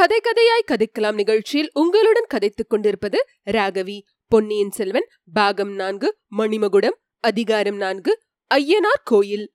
கதை கதையாய் கதைக்கலாம் நிகழ்ச்சியில் உங்களுடன் கதைத்துக் கொண்டிருப்பது ராகவி. பொன்னியின் செல்வன் பாகம் 4, மணிமகுடம், அதிகாரம் 4, ஐயனார் கோயில்.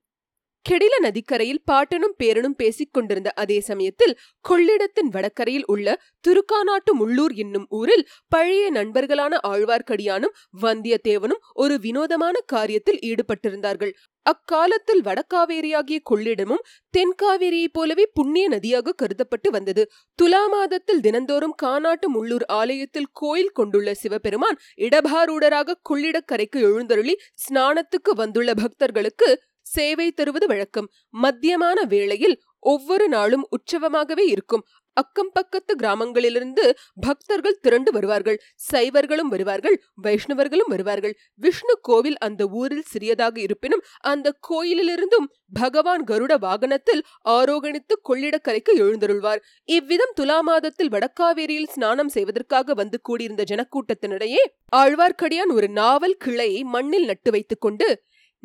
கெடில நதிக்கரையில் பாட்டனும் பேரனும் பேசிக் கொண்டிருந்த அதே சமயத்தில் கொள்ளிடத்தின் வடக்கரையில் உள்ள திருக்கானாட்டு முள்ளூர் என்னும் ஊரில் பழைய நண்பர்களான ஆழ்வார்க்கடியானும் வந்தியத்தேவனும் ஒரு வினோதமான காரியத்தில் ஈடுபட்டிருந்தார்கள். அக்காலத்தில் வடகாவேரியாகிய கொள்ளிடமும் தென்காவேரியை போலவே புண்ணிய நதியாக கருதப்பட்டு வந்தது. துலா மாதத்தில் தினந்தோறும் கானாட்டு முள்ளூர் ஆலயத்தில் கோயில் கொண்டுள்ள சிவபெருமான் இடபாரூடராக கொள்ளிடக்கரைக்கு எழுந்தருளி ஸ்நானத்துக்கு வந்துள்ள பக்தர்களுக்கு சேவை தருவது வழக்கம். மத்தியமான வேளையில் ஒவ்வொரு நாளும் உற்சவமாகவே இருக்கும். அக்கம் பக்கத்து கிராமங்களிலிருந்து பக்தர்கள் திரண்டு வருவார்கள். சைவர்களும் வருவார்கள், வைஷ்ணவர்களும் வருவார்கள். விஷ்ணு கோவில் அந்த ஊரில் சிறியதாக இருப்பினும் அந்த கோயிலிலிருந்தும் பகவான் கருட வாகனத்தில் ஆரோகணித்து கொள்ளிடக்கரைக்கு எழுந்தருள்வார். இவ்விதம் துலா மாதத்தில் வடக்காவேரியில் ஸ்நானம் செய்வதற்காக வந்து கூடியிருந்த ஜனக்கூட்டத்தினிடையே ஆழ்வார்க்கடியான் ஒரு நாவல் கிளையை மண்ணில் நட்டு வைத்துக் கொண்டு,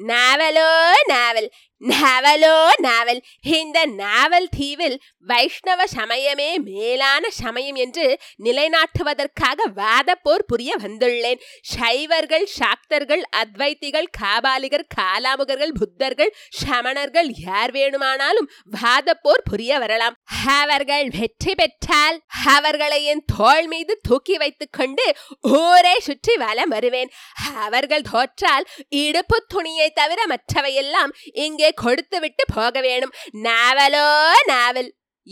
நாவலோ நாவல், நாவலோ நாவல், இந்த நாவல் தீவில் வைஷ்ணவ சமயமே மேலான சமயம் என்று நிலைநாட்டுவதற்காக வாதப்போர் புரிய வந்துள்ளேன். சைவர்கள், சாக்தர்கள், அத்வைத்திகள், காபாலிகர், காலாமுகர்கள், புத்தர்கள், சமணர்கள் யார் வேணுமானாலும் வாதப்போர் புரிய வரலாம். அவர்கள் வெற்றி பெற்றால் அவர்களை என் தோள் மீது தூக்கி வைத்துக் கொண்டு ஊரை சுற்றி வலம் வருவேன். அவர்கள் தோற்றால் இடுப்பு துணியை தவிர மற்றவையெல்லாம் இங்கே கொடுத்துவிட்டு போக வேணும். நாவலோ நாவல்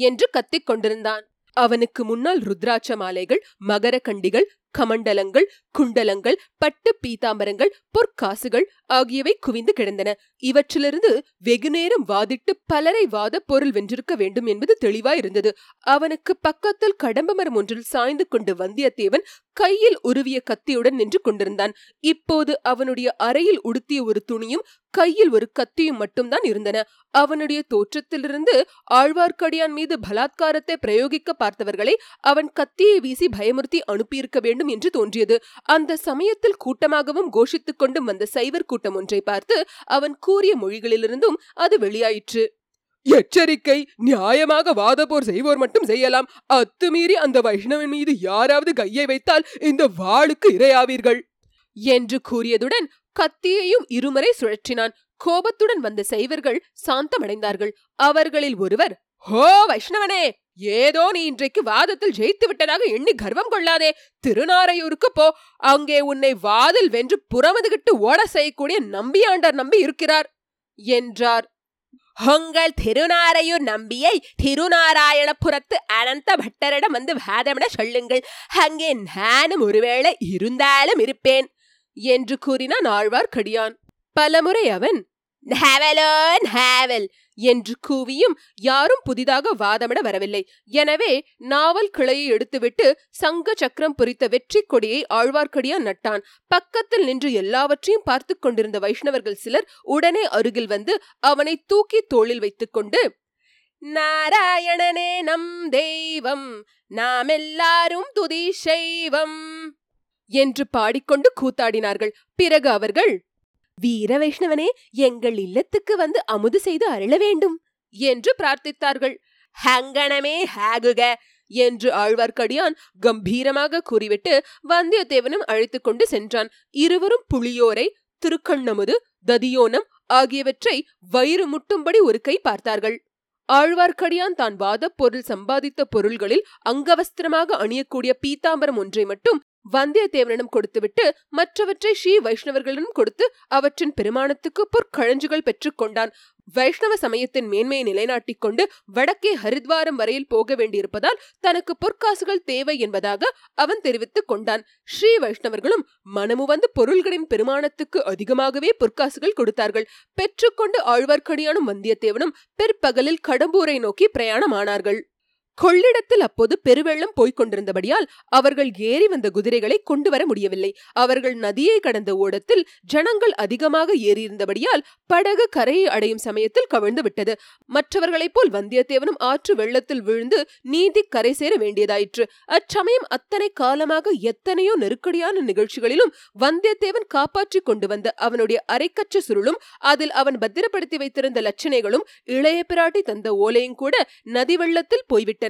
என்று கத்திக் கொண்டிருந்தான். அவனுக்கு முன்னால் ருத்ராட்ச மாலைகள், மகர கண்டிகள், கமண்டலங்கள், குண்டலங்கள், பட்டு பீதாம்பரங்கள், பொற்காசுகள் ஆகியவை குவிந்து கிடந்தன. இவற்றிலிருந்து வெகுநேரம் வாதிட்டு பலரை வாத பொருள் வென்றிருக்க வேண்டும் என்பது தெளிவாயிருந்தது. அவனுக்கு பக்கத்தில் கடம்ப மரம் ஒன்றில் சாய்ந்து கொண்டு வந்தியத்தேவன் கையில் உருவிய கத்தியுடன் நின்று கொண்டிருந்தான். இப்போது அவனுடைய அறையில் உடுத்திய ஒரு துணியும் கையில் ஒரு கத்தியும் மட்டும்தான் இருந்தன. அவனுடைய தோற்றத்திலிருந்து ஆழ்வார்க்கடியான் மீது பலாத்காரத்தை பிரயோகிக்க பார்த்தவர்களை அவன் கத்தியை வீசி பயமுறுத்தி அனுப்பியிருக்க வேண்டும் என்று தோன்றியது. அந்த சமயத்தில் கூட்டமாகவும் கோஷித்துக் கொண்டும் வந்த சைவர் கூட்டம் ஒன்றை பார்த்து அவன் கூறிய மொழிகளிலிருந்தும் அது வெளியாயிற்று. எச்சரிக்கை! நியாயமாக வாதப்போர் செய்வோர் மட்டும் செய்யலாம். அத்துமீறி அந்த வைஷ்ணவன் மீது யாராவது கையை வைத்தால் இந்த வாளுக்கு இரையாவீர்கள் என்று கூறியதுடன் கத்தியையும் இருமுறை சுழற்றினான். கோபத்துடன் வந்த சைவர்கள் சாந்தமடைந்தார்கள். அவர்களில் ஒருவர், ஹோ வைஷ்ணவனே, ஏதோ நீ இன்றைக்கு வாதத்தில் ஜெயித்து விட்டதாக எண்ணி கர்வம் கொள்ளாதே. திருநாரையூருக்கு போ. அங்கே உன்னை வாதில் வென்று புறமதுகிட்டு ஓட செய்யக்கூடிய நம்பியாண்டர் நம்பி இருக்கிறார் என்றார். உங்கள் திருநாரையூர் நம்பியை திருநாராயணபுரத்து அனந்த பட்டரிடம் வந்து வாதமிட சொல்லுங்கள். அங்கே நானும் ஒருவேளை இருந்தாலும் இருப்பேன் என்று கூறினான் ஆழ்வார்க்கடியான். பலமுறை அவன் நாவலோ நாவல் என்று கூவியும் யாரும் புதிதாக வாதமிட வரவில்லை. எனவே நாவல் கிளையை எடுத்துவிட்டு சங்க சக்கரம் பொறித்த வெற்றி கொடியை ஆழ்வார்க்கடியான் நட்டான். பக்கத்தில் நின்று எல்லாவற்றையும் பார்த்து கொண்டிருந்த வைஷ்ணவர்கள் சிலர் உடனே அருகில் வந்து அவனை தூக்கி தோளில் வைத்துக் கொண்டு, நாராயணனே நம் தெய்வம், நாம் எல்லாரும் துதி செய்வம் என்று பாடிக்கொண்டு கூத்தாடினார்கள். பிறகு அவர்கள், வீர வைஷ்ணவனே, எங்கள் இல்லத்துக்கு வந்து அமுது செய்து அருள வேண்டும் என்று பிரார்த்தித்தார்கள். ஹங்கணமே ஹாகுக என்று ஆழ்வார்க்கடியான் கம்பீரமாக கூறிவிட்டு வந்தியத்தேவனும் அழைத்து கொண்டு சென்றான். இருவரும் புளியோரை, திருக்கண்ணமுது, ததியோனம் ஆகியவற்றை வயிறு முட்டும்படி ஒரு கை பார்த்தார்கள். ஆழ்வார்க்கடியான் தான் வாதப் பொருள் சம்பாதித்த பொருள்களில் அங்கவஸ்திரமாக அணியக்கூடிய பீதாம்பரம் ஒன்றை மட்டும் வந்தியத்தேவனிடம் கொடுத்துவிட்டு மற்றவற்றை ஸ்ரீ வைஷ்ணவர்களிடம் கொடுத்து அவற்றின் பெருமானத்துக்கு பொற்களஞ்சுகள் பெற்றுக் கொண்டான். வைஷ்ணவ சமயத்தின் மேன்மையை நிலைநாட்டிக் கொண்டு வடக்கே ஹரித்வாரம் வரையில் போக வேண்டியிருப்பதால் தனக்கு பொற்காசுகள் தேவை என்பதாக அவன் தெரிவித்துக் கொண்டான். ஸ்ரீ வைஷ்ணவர்களும் மனமுவந்து பொருள்களின் பெருமானத்துக்கு அதிகமாகவே பொற்காசுகள் கொடுத்தார்கள். பெற்றுக்கொண்டு ஆழ்வார்க்கடியானும் வந்தியத்தேவனும் பிற்பகலில் கடம்பூரை நோக்கி பிரயாணமானார்கள். கொள்ளிடத்தில் அப்போது பெருவெள்ளம் போய்க் கொண்டிருந்தபடியால் அவர்கள் ஏறி வந்த குதிரைகளை கொண்டு வர முடியவில்லை. அவர்கள் நதியை கடந்த ஓடத்தில் ஜனங்கள் அதிகமாக ஏறியிருந்தபடியால் படகு கரையை அடையும் சமயத்தில் கவிழ்ந்து விட்டது. மற்றவர்களைப் போல் வந்தியத்தேவனும் ஆற்று வெள்ளத்தில் விழுந்து நீந்தி கரை சேர வேண்டியதாயிற்று. அச்சமயம் அத்தனை காலமாக எத்தனையோ நெருக்கடியான நிகழ்ச்சிகளிலும் வந்தியத்தேவன் காப்பாற்றி கொண்டு வந்த அவனுடைய அரைக்கச்ச சுருளும் அதில் அவன் பத்திரப்படுத்தி வைத்திருந்த லட்சணைகளும் இளைய பிராட்டி தந்த ஓலையும் கூட நதி வெள்ளத்தில் போய்விட்டன.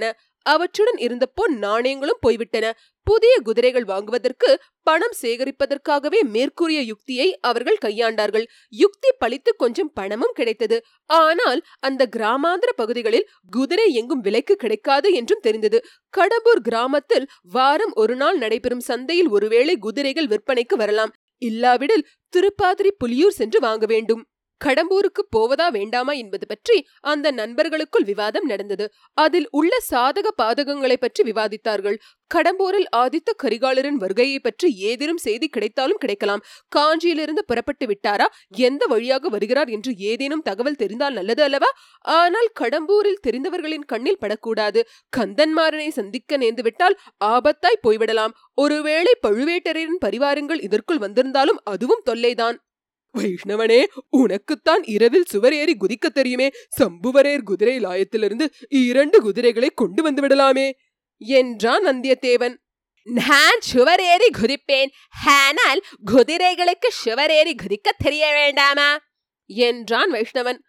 அவற்றுடன் இருந்த பொன் நாணயங்களும் போய்விட்டன. புதிய குதிரைகள் வாங்குவதற்கு பணம் சேகரிப்பதற்காகவே மேற்கூறிய யுக்தியை அவர்கள் கையாண்டார்கள். யுக்தி பழித்து கொஞ்சம் பணமும் கிடைத்தது. ஆனால் அந்த கிராமாந்திர பகுதிகளில் குதிரை எங்கும் விலைக்கு கிடைக்காது என்றும் தெரிந்தது. கடம்பூர் கிராமத்தில் வாரம் ஒரு நாள் நடைபெறும் சந்தையில் ஒருவேளை குதிரைகள் விற்பனைக்கு வரலாம். இல்லாவிடில் திருப்பாதிரி புலியூர் சென்று வாங்க வேண்டும். கடம்பூருக்கு போவதா வேண்டாமா என்பது பற்றி அந்த நண்பர்களுக்குள் விவாதம் நடந்தது. அதில் உள்ள சாதக பாதகங்களை பற்றி விவாதித்தார்கள். கடம்பூரில் ஆதித்த கரிகாலரின் வருகையை பற்றி ஏதேனும் செய்தி கிடைத்தாலும் கிடைக்கலாம். காஞ்சியிலிருந்து புறப்பட்டு விட்டாரா, எந்த வழியாக வருகிறார் என்று ஏதேனும் தகவல் தெரிந்தால் நல்லது அல்லவா? ஆனால் கடம்பூரில் தெரிந்தவர்களின் கண்ணில் படக்கூடாது. கந்தன்மாரனை சந்திக்க நேர்ந்துவிட்டால் ஆபத்தாய் போய்விடலாம். ஒருவேளை பழுவேட்டரையரின் பரிவாரங்கள் இதற்குள் வந்திருந்தாலும் அதுவும் தொல்லைதான். வைஷ்ணவனே, உனக்குத்தான் இரவில் சுவர் ஏறி குதிக்க தெரியுமே. சம்புவரையர் குதிரை லாயத்திலிருந்து 2 குதிரைகளை கொண்டு வந்து விடலாமே என்றான் வந்தியத்தேவன். நான் சுவர் ஏறி குதிப்பேன், ஆனால் குதிரைகளுக்கு சுவர் ஏறி குதிக்க தெரிய வேண்டாமா என்றான் வைஷ்ணவன்.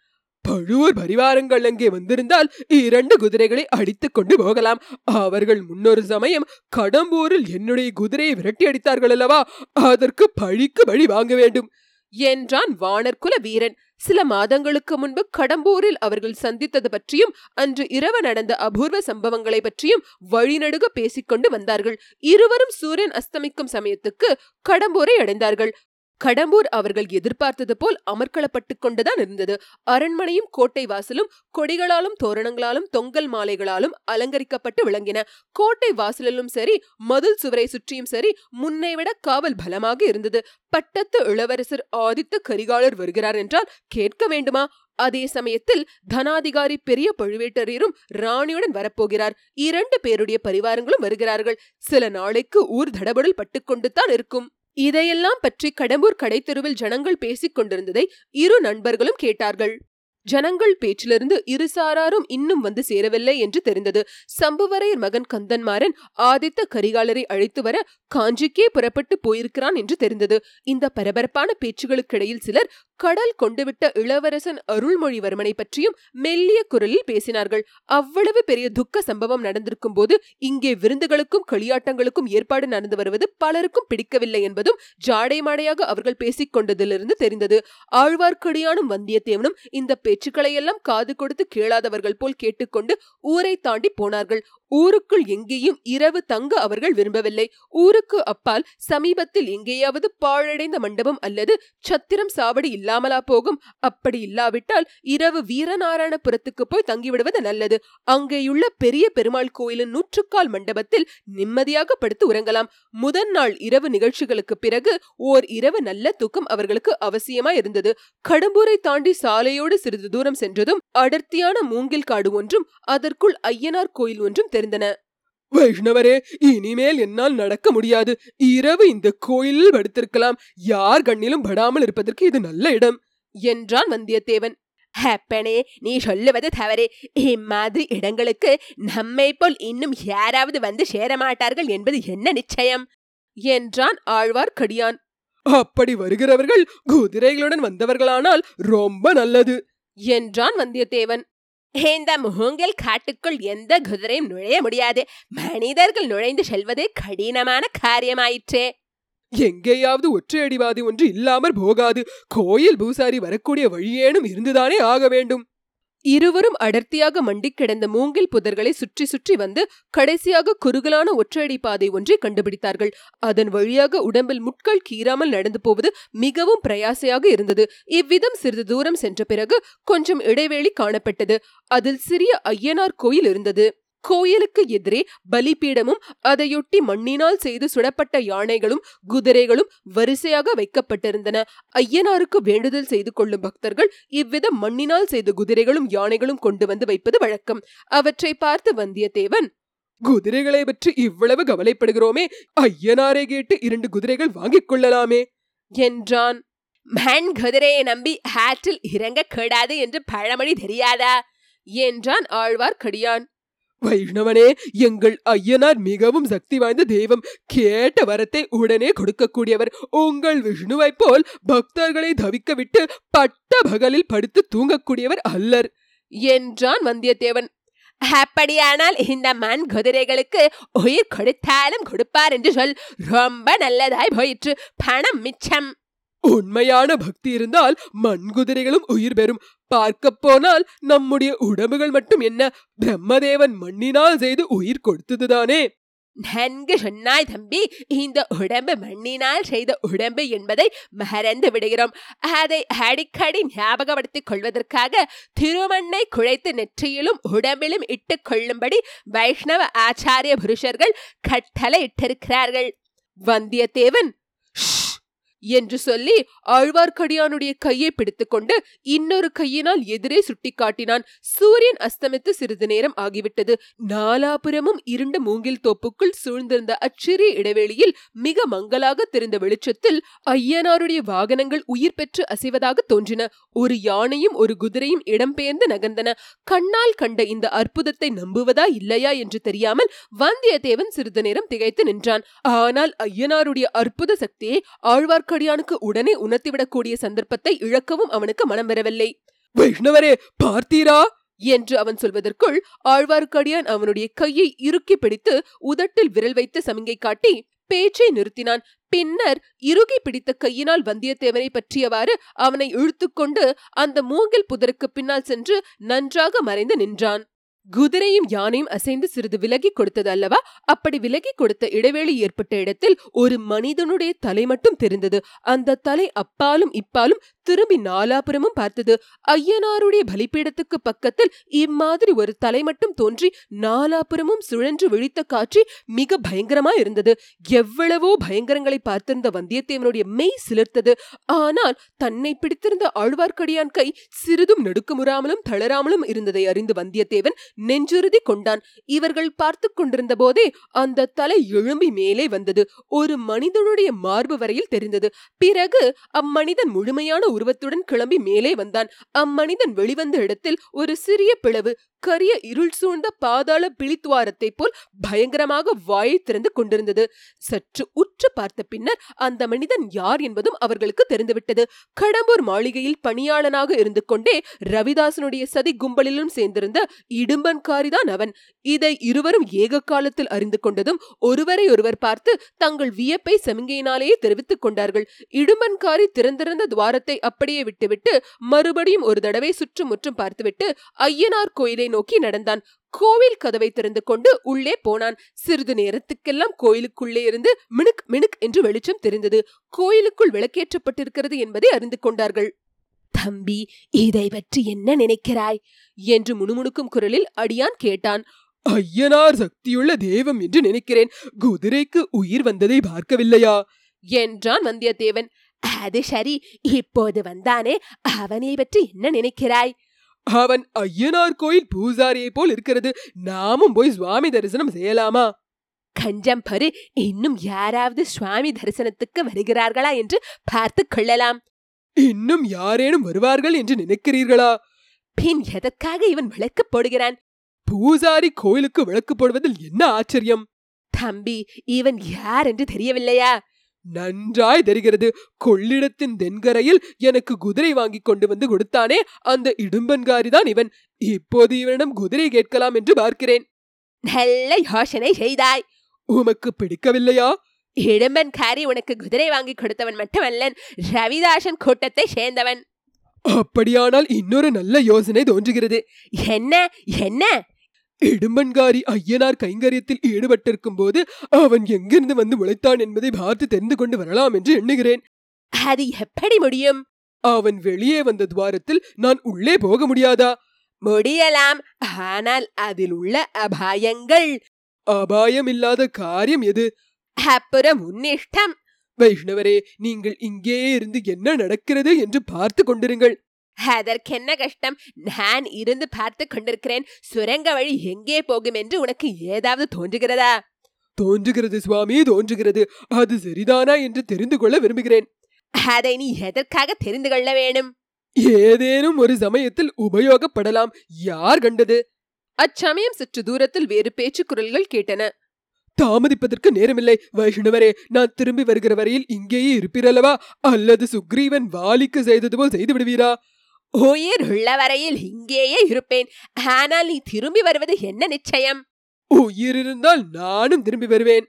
பழுவூர் பரிவாரங்கள் அங்கே வந்திருந்தால் 2 குதிரைகளை அடித்துக் கொண்டு போகலாம். அவர்கள் முன்னொரு சமயம் கடம்பூரில் என்னுடைய குதிரையை விரட்டி அடித்தார்கள் அல்லவா, அதற்கு பழிக்கு பழி வாங்க வேண்டும் என்றான் வானர்குல வீரன். சில மாதங்களுக்கு முன்பு கடம்பூரில் அவர்கள் சந்தித்தது பற்றியும் அன்று இரவு நடந்த அபூர்வ சம்பவங்களை பற்றியும் வழிநடுக பேசிக்கொண்டு வந்தார்கள். இருவரும் சூரியன் அஸ்தமிக்கும் சமயத்துக்கு கடம்பூரை அடைந்தார்கள். கடம்பூர் அவர்கள் எதிர்பார்த்தது போல் அமர்க்களப்பட்டுக் கொண்டுதான் இருந்தது. அரண்மனையும் கோட்டை வாசலும் கொடிகளாலும் தோரணங்களாலும் தொங்கல் மாலைகளாலும் அலங்கரிக்கப்பட்டு விளங்கின. கோட்டை வாசலிலும் சரி, மதில் சுவரை சுற்றியும் சரி, முன்னைவிட காவல் பலமாக இருந்தது. பட்டத்து இளவரசர் ஆதித்த கரிகாலர் வருகிறார் என்றால் கேட்க வேண்டுமா? அதே சமயத்தில் தனாதிகாரி பெரிய பழுவேட்டரையரும் ராணியுடன் வரப்போகிறார். 2 பேருடைய பரிவாரங்களும் வருகிறார்கள். சில நாளைக்கு ஊர் தடபடல் பட்டுக்கொண்டுதான் இருக்கும். இதையெல்லாம் பற்றி கடம்பூர் கடை தெருவில் ஜனங்கள் பேசிக் கொண்டிருந்ததை இரு நண்பர்களும் கேட்டார்கள். ஜனங்கள் பேச்சிலிருந்து இருசாராரும் இன்னும் வந்து சேரவில்லை என்று தெரிந்தது. சம்புவரையர் மகன் கந்தன்மாறன் ஆதித்த கரிகாலரை அழைத்து வர காஞ்சிக்கே புறப்பட்டு போயிருக்கிறான் என்று தெரிந்தது. இந்த பரபரப்பான பேச்சுகளுக்கிடையில் சிலர் கடல் கொண்டுவிட்ட இளவரசன் அருள்மொழிவர்மனை பற்றியும் மெல்லிய குரலில் பேசினார்கள். அவ்வளவு பெரிய துக்க சம்பவம் நடந்திருக்கும் போது இங்கே விருந்துகளுக்கும் களியாட்டங்களுக்கும் ஏற்பாடு நடந்து வருவது பலருக்கும் பிடிக்கவில்லை என்பதும் ஜாடை மாடையாக அவர்கள் பேசிக் கொண்டதிலிருந்து தெரிந்தது. ஆழ்வார்க்கடியானும் வந்தியத்தேவனும் இந்த பேச்சுக்களையெல்லாம் காது கொடுத்து கேளாதவர்கள் போல் கேட்டுக்கொண்டு ஊரை தாண்டி போனார்கள். ஊருக்குள் எங்கேயும் இரவு தங்க அவர்கள் விரும்பவில்லை. ஊருக்கு அப்பால் சமீபத்தில் எங்கேயாவது பாழடைந்த மண்டபம் அல்லது சத்திரம் சாவடி இல்லாமலா போகும்? அப்படி இல்லாவிட்டால் இரவு வீரநாராயணபுரத்துக்கு போய் தங்கிவிடுவது நல்லது. அங்கேயுள்ள பெரிய பெருமாள் கோயிலின் 100 மண்டபத்தில் நிம்மதியாக படுத்து உறங்கலாம். முதல் நாள் இரவு நிகழ்ச்சிகளுக்கு பிறகு ஓர் இரவு நல்ல தூக்கம் அவர்களுக்கு அவசியமாய் இருந்தது. கடம்பூரை தாண்டி சாலையோடு சிறிது தூரம் சென்றதும் அடர்த்தியான மூங்கில் காடு ஒன்றும் அதற்குள் ஐயனார் கோயில் ஒன்றும் தெரிந்தன. வைஷ்ணவரே, இனிமேல் என்னால் நடக்க முடியாது. இரவு இந்த கோயிலில் படுத்திருக்கலாம். யார் கண்ணிலும் படாமல் இருப்பதற்கு இது நல்ல இடம் என்றான் வந்தியத்தேவன். ஹப்பனே, நீ சொல்லுவது தவறே. இம்மாதிரி இடங்களுக்கு நம்மை போல் இன்னும் யாராவது வந்து சேரமாட்டார்கள் என்பது என்ன நிச்சயம் என்றான் ஆழ்வார்க்கடியான். அப்படி வருகிறவர்கள் குதிரைகளுடன் வந்தவர்களானால் ரொம்ப நல்லது என்றான் வந்தியத்தேவன். இந்த முகங்கள் காட்டுக்குள் எந்த குதிரையும் நுழைய முடியாது. மனிதர்கள் நுழைந்து செல்வதே கடினமான காரியமாயிற்றே. எங்கேயாவது ஒற்றையடிவாதி ஒன்று இல்லாமற் போகாது. கோயில் பூசாரி வரக்கூடிய வழியேனும் இருந்துதானே ஆக வேண்டும். இருவரும் அடர்த்தியாக மண்டிக் கிடந்த மூங்கில் புதர்களை சுற்றி சுற்றி வந்து கடைசியாக குறுகலான ஒற்றையடி பாதை ஒன்றை கண்டுபிடித்தார்கள். அதன் வழியாக உடம்பில் முட்கள் கீறாமல் நடந்து போவது மிகவும் பிரயாசையாக இருந்தது. இவ்விதம் சிறிது தூரம் சென்ற பிறகு கொஞ்சம் இடைவேளை காணப்பட்டது. அதில் சிறிய ஐயனார் கோயில் இருந்தது. கோயிலுக்கு எதிரே பலிபீடமும் அதையொட்டி மண்ணினால் செய்து சுடப்பட்ட யானைகளும் குதிரைகளும் வரிசையாக வைக்கப்பட்டிருந்தன. ஐயனாருக்கு வேண்டுதல் செய்து கொள்ளும் பக்தர்கள் இவ்வித மண்ணினால் செய்த குதிரைகளும் யானைகளும் கொண்டு வந்து வைப்பது வழக்கம். அவற்றை பார்த்து வந்தியத்தேவன், குதிரைகளை பற்றி இவ்வளவு கவலைப்படுகிறோமே, ஐயனாரை கேட்டு 2 குதிரைகள் வாங்கிக் கொள்ளலாமே என்றான். மண் குதிரையை நம்பி ஆற்றில் இறங்கக்கூடாது என்று பழமொழி தெரியாதா என்றான் ஆழ்வார்க்கடியான். வைஷ்ணவனே, எங்கள் ஐயனார் மிகவும் சக்தி வாய்ந்த தெய்வம். கேட்ட வரத்தை உடனே கொடுக்கக்கூடியவர். உங்கள் விஷ்ணுவை போல் பக்தர்களை தவிக்க விட்டு பட்ட பகலில் படுத்து தூங்கக்கூடியவர் அல்லர் என்றான் வந்தியத்தேவன். அப்படியானால் இந்த மண் குதிரைகளுக்கு உயிர் கொடுத்தாலும் கொடுப்பார் என்று சொல். ரொம்ப நல்லதாய் போயிற்று, பணம் மிச்சம். உண்மையான பக்தி இருந்தால் மண் குதிரைகளும் உயிர் பெறும். பார்க்க போனால் நம்முடைய உடம்புகள் மட்டும் என்ன, பிரம்மதேவன் மண்ணினால் செய்து உயிர் கொடுத்ததுதானே. நன்கு சொன்னாய் தம்பி. இந்த உடம்பு மண்ணினால் செய்த உடம்பு என்பதை மறந்து விடுகிறோம். அதை அடிக்கடி ஞாபகப்படுத்திக் கொள்வதற்காக திருமண்ணை குழைத்து நெற்றியிலும் உடம்பிலும் இட்டுக் கொள்ளும்படி வைஷ்ணவ ஆச்சாரிய புருஷர்கள் கட்டளை இட்டிருக்கிறார்கள். வந்தியத்தேவன் என்று சொல்லி ஆழ்வார்க்கடியானுடைய கையை பிடித்துக்கொண்டு இன்னொரு கையினால் எதிரே சுட்டி காட்டினான். சூரியன் அஸ்தமித்து சிறிது நேரம் ஆகிவிட்டது. நாலாபுரமும் இருண்ட மூங்கில் தோப்புக்குள் சூழ்ந்திருந்த அச்சிறிய இடைவெளியில் மிக மங்கலாக தெரிந்த வெளிச்சத்தில் ஐயனாருடைய வாகனங்கள் உயிர் பெற்று அசைவதாக தோன்றின. ஒரு யானையும் ஒரு குதிரையும் இடம்பெயர்ந்து நகர்ந்தன. கண்ணால் கண்ட இந்த அற்புதத்தை நம்புவதா இல்லையா என்று தெரியாமல் வந்தியத்தேவன் சிறிது நேரம் திகைத்து நின்றான். ஆனால் ஐயனாருடைய அற்புத சக்தியை ஆழ்வார் கடியானுக்கு உடனே உணர்த்திவிடக்கூடிய சந்தர்ப்பத்தை இழக்கவும் அவனுக்கு மனம் வரவில்லை. வைஷ்ணவரே, பார்த்தீரா என்று அவன் சொல்வதற்குள் ஆழ்வார்க்கடியான் அவனுடைய கையை இறுக்கி பிடித்து உதட்டில் விரல் வைத்து சமிங்கை காட்டி பேச்சை நிறுத்தினான். பின்னர் இறுகி பிடித்த கையினால் வந்தியத்தேவனை பற்றியவாறு அவனை இழுத்துக்கொண்டு அந்த மூங்கில் புதருக்கு பின்னால் சென்று நன்றாக மறைந்து நின்றான். குதிரையும் யானையும் அசைந்து சிறிது விலகி கொடுத்தது அல்லவா? அப்படி விலகி கொடுத்த இடைவேளை ஏற்பட்ட இடத்தில் ஒரு மனிதனுடைய தலை மட்டும் தெரிந்தது. அந்த தலை அப்பாலும் இப்பாலும் திரும்பி நாலாபுரமும் பார்த்தது. ஐயனாருடைய பலிபீடத்துக்கு பக்கத்தில் இம்மாதிரி ஒரு தலை மட்டும் தோன்றி நாலாபுரமும் சுழன்று விழித்த காட்சி மிக பயங்கரமா இருந்தது. எவ்வளவோ பயங்கரங்களை பார்த்திருந்த வந்தியத்தேவனுடைய மெய் சிலிர்த்தது. ஆனால் தன்னை பிடித்திருந்த ஆழ்வார்க்கடியான் கை சிறிதும் நடுக்குமுறாமலும் தளராமலும் இருந்ததை அறிந்து வந்தியத்தேவன் நெஞ்சுறுதி கொண்டான். இவர்கள் பார்த்து கொண்டிருந்த போதே அந்த தலை எழும்பி மேலே வந்தது. ஒரு மனிதனுடைய மார்பு வரையில் தெரிந்தது. பிறகு அம்மனிதன் முழுமையான உருவத்துடன் கிளம்பி மேலே வந்தான். அம்மனிதன் வெளிவந்த இடத்தில் ஒரு சிறிய பிளவு, கரிய இருள் சூழ்ந்த பாதாள பிழித்துவாரத்தை போல் பயங்கரமாக வாயை திறந்து கொண்டிருந்தது. சற்று உற்று பார்த்த பின்னர் அந்த மனிதன் யார் என்பதும் அவர்களுக்கு தெரிந்துவிட்டது. கடம்பூர் மாளிகையில் பணியாளனாக இருந்து கொண்டே ரவிதாசனுடைய சதி கும்பலிலும் சேர்ந்திருந்த இடும்பன்காரிதான் அவன். இதை இருவரும் ஏக காலத்தில் அறிந்து கொண்டதும் ஒருவரை ஒருவர் பார்த்து தங்கள் வியப்பை சமிங்கையினாலேயே தெரிவித்துக் கொண்டார்கள். இடும்பன்காரி திறந்திருந்த துவாரத்தை அப்படியே விட்டுவிட்டு மறுபடியும் ஒரு தடவை சுற்றுமுற்றும் பார்த்துவிட்டு ஐயனார் கோயிலை நோக்கி நடந்தான். கோவில் கதவை திறந்து கொண்டு உள்ளே போனான். சிறிது நேரத்துக்கெல்லாம் கோயிலுக்குள்ளே இருந்து மினுக் மினுக் என்று வெளிச்சம் தெரிந்தது. கோயிலுக்குள் விளக்கேற்றப்பட்டிருக்கிறது என்பதை அறிந்து கொண்டார்கள். தம்பி, இதை பற்றி என்ன நினைக்கிறாய் என்று முணுமுணுக்கும் குரலில் அடியான் கேட்டான். ஐயனார் சக்தியுள்ள தெய்வம் என்று நினைக்கிறேன். குதிரைக்கு உயிர் வந்ததை பார்க்கவில்லையா என்றான் வந்தியத்தேவன். அது சரி, இப்போது வந்தானே, அவனை பற்றி என்ன நினைக்கிறாய்? அவன் ஐயனார் கோயில் பூசாரியை போல் இருக்கிறது. நாமும் போய் சுவாமி தரிசனம் செய்யலாமா? கஞ்சம் பரு, இன்னும் யாராவது சுவாமி தரிசனத்துக்கு வருகிறார்களா என்று பார்த்து கொள்ளலாம். இன்னும் யாரேனும் வருவார்கள் என்று நினைக்கிறீர்களா? பின் எதற்காக இவன் விளக்கு போடுகிறான்? பூசாரி கோயிலுக்கு விளக்கு போடுவதில் என்ன ஆச்சரியம்? தம்பி, இவன் யார் என்று தெரியவில்லையா? நன்றாய் தெரிகிறது. கொள்ளிடத்தின் தென்கரையில் எனக்கு குதிரை வாங்கி கொண்டு வந்து கொடுத்தானே, அந்த இடும்பன்காரி தான் இவன். இப்போது இவனிடம் குதிரை கேட்கலாம் என்று பார்க்கிறேன். நல்ல யோசனை செய்தாய். உமக்கு பிடிக்கவில்லையா? இடும்பன்காரி உனக்கு குதிரை வாங்கி கொடுத்தவன் மட்டுமல்லன், ரவிதாசன் கூட்டத்தை சேர்ந்தவன். அப்படியானால் இன்னொரு நல்ல யோசனை தோன்றுகிறது. என்ன என்ன? இடும்பன்காரி ஐயனார் கைங்கரியத்தில் ஈடுபட்டிருக்கும் போது அவன் எங்கிருந்து வந்து உழைத்தான் என்பதை பார்த்து தெரிந்து கொண்டு வரலாம் என்று எண்ணுகிறேன். அது எப்படி முடியும்? அவன் வெளியே வந்த துவாரத்தில் நான் உள்ளே போக முடியாதா? முடியலாம், ஆனால் அதில் உள்ள அபாயங்கள். அபாயம் இல்லாத காரியம் எது? அப்புறம் உன்னிஷ்டம். வைஷ்ணவரே, நீங்கள் இங்கேயே இருந்து என்ன நடக்கிறது என்று பார்த்து கொண்டிருங்கள். அதற்கென்ன கஷ்டம், நான் இருந்து பார்த்து கொண்டிருக்கிறேன். சுரங்க வழி எங்கே போகும் என்று உனக்கு ஏதாவது தோன்றுகிறதா? தோன்றுகிறது சுவாமி, தோன்றுகிறது. அது சரிதானா என்று தெரிந்து கொள்ள விரும்புகிறேன். அதை நீ எதற்காக தெரிந்து கொள்ள வேண்டும்? ஏதேனும் ஒரு சமயத்தில் உபயோகப்படலாம். யார் கண்டது? அச்சமயம் சற்று தூரத்தில் வேறு பேச்சு குரல்கள் கேட்டன. தாமதிப்பதற்கு நேரமில்லை. வைஷ்ணவரே, நான் திரும்பி வருகிற வரையில் இங்கேயே இருப்பீரல்லவா? அல்லது சுக்ரீவன் வாலிக்கு செய்தது போல் செய்து விடுவீரா? உயிர் உள்ள வரையில் இங்கேயே இருப்பேன். ஆனால் நீ திரும்பி வருவது என்ன நிச்சயம்? உயிர் இருந்தால் நானும் திரும்பி வருவேன்.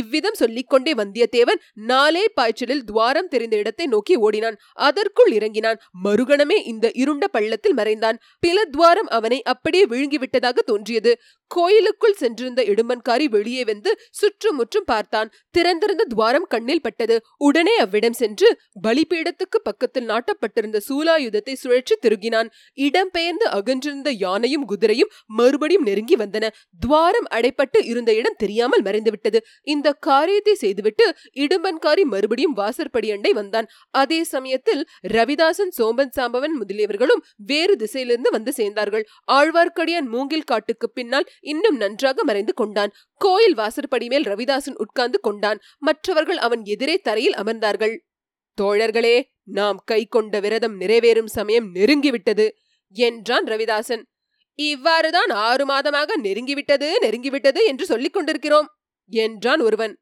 இவ்விதம் சொல்லிக்கொண்டே வந்தியத்தேவன் நாலே பாய்ச்சலில் துவாரம் தெரிந்த இடத்தை நோக்கி ஓடினான். அதற்குள் இறங்கினான். மறுகணமே இந்த இருண்ட பள்ளத்தில் மறைந்தான். பில துவாரம் அவனை அப்படியே விழுங்கிவிட்டதாக தோன்றியது. கோயிலுக்குள் சென்றிருந்த இடும்பன்காரி வெளியே வந்து சுற்றுமுற்றும் பார்த்தான். திறந்திருந்த துவாரம் கண்ணில் பட்டது. உடனே அவ்விடம் சென்று பலிபீடத்துக்கு பக்கத்தில் நாட்டப்பட்டிருந்த சூலாயுதத்தை சுழற்சி திருகினான். இடம்பெயர்ந்து அகன்றிருந்த யானையும் குதிரையும் மறுபடியும் நெருங்கி வந்தன. துவாரம் அடைப்பட்டு இருந்த இடம் தெரியாமல் மறைந்துவிட்டது. இந்த காரியத்தை செய்துவிட்டு இடும்பன்காரி மறுபடியும் வாசற்படி அண்டை வந்தான். அதே சமயத்தில் ரவிதாசன், சோம்பன் சாம்பவன் முதலியவர்களும் வேறு திசையிலிருந்து வந்து சேர்ந்தார்கள். ஆழ்வார்க்கடியான் மூங்கில் காட்டுக்கு பின்னால் இன்னும் நன்றாக மறைந்து கொண்டான். கோயில் வாசற்படி மேல் ரவிதாசன் உட்கார்ந்து கொண்டான். மற்றவர்கள் அவன் எதிரே தரையில் அமர்ந்தார்கள். தோழர்களே, நாம் கை கொண்ட விரதம் நிறைவேறும் சமயம் நெருங்கிவிட்டது என்றான் ரவிதாசன். இவ்வாறுதான் 6 மாதமாக நெருங்கிவிட்டது என்று சொல்லிக் கொண்டிருக்கிறோம் என்றான் ஒருவன்.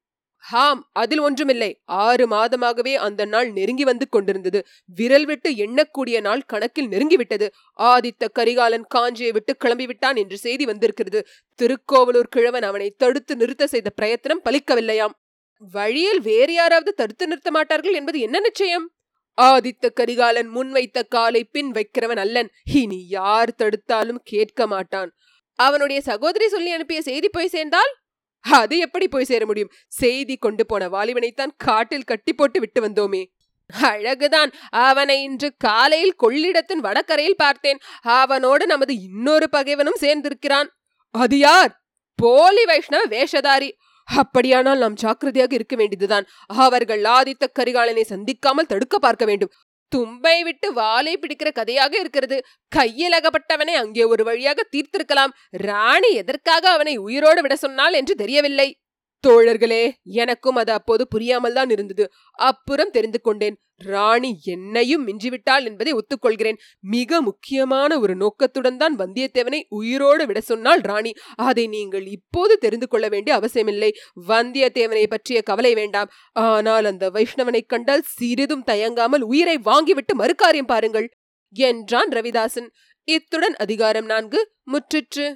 ஹாம், அதில் ஒன்றுமில்லை. 6 மாதமாகவே அந்த நாள் நெருங்கி வந்து கொண்டிருந்தது. விரல் விட்டு எண்ணக்கூடிய நாள் கணக்கில் நெருங்கிவிட்டது. ஆதித்த கரிகாலன் காஞ்சியை விட்டு கிளம்பிவிட்டான் என்று செய்தி வந்திருக்கிறது. திருக்கோவலூர் கிழவன் அவனை தடுத்து நிறுத்த செய்த பிரயத்தனம் பலிக்கவில்லையாம். வழியில் வேறு யாராவது தடுத்து நிறுத்த மாட்டார்கள் என்பது என்ன நிச்சயம்? ஆதித்த கரிகாலன் முன்வைத்த காலை பின் வைக்கிறவன் அல்லன். இனி யார் தடுத்தாலும் கேட்க மாட்டான். அவனுடைய சகோதரி சொல்லி அனுப்பிய செய்தி போய் சேர்ந்தால் அது எப்படி போய் சேர முடியும்? செய்தி கொண்டு போன வாலிபனைத்தான் காட்டில் கட்டி போட்டு விட்டு வந்தோமே. அழகுதான். அவனை இன்று காலையில் கொள்ளிடத்தின் வடக்கரையில் பார்த்தேன். அவனோடு நமது இன்னொரு பகைவனும் சேர்ந்திருக்கிறான். அது யார்? போலி வைஷ்ணவ வேஷதாரி. அப்படியானால் நாம் ஜாக்கிரதையாக இருக்க வேண்டியதுதான். அவர்கள் ஆதித்த கரிகாலனை சந்திக்காமல் தடுக்க பார்க்க வேண்டும். தும்பை விட்டு வாலை பிடிக்கிற கதையாக இருக்கிறது. கையில் அகப்பட்டவனை அங்கே ஒரு வழியாக தீர்த்திருக்கலாம். ராணி எதற்காக அவனை உயிரோடு விட சொன்னாள் என்று தெரியவில்லை. தோழர்களே, எனக்கும் அது அப்போது புரியாமல் தான் இருந்தது. அப்புறம் தெரிந்து கொண்டேன். ராணி என்னையும் மிஞ்சிவிட்டாள் என்பதை ஒத்துக்கொள்கிறேன். மிக முக்கியமான ஒரு நோக்கத்துடன் தான் வந்தியத்தேவனை உயிரோடு விட சொன்னாள் ராணி. அதை நீங்கள் இப்போது தெரிந்து கொள்ள வேண்டிய அவசியமில்லை. வந்தியத்தேவனை பற்றிய கவலை வேண்டாம். ஆனால் அந்த வைஷ்ணவனை கண்டால் சிறிதும் தயங்காமல் உயிரை வாங்கிவிட்டு மறுகாரியம் பாருங்கள் என்றான் ரவிதாசன். இத்துடன் அதிகாரம் 4 முற்றிற்று.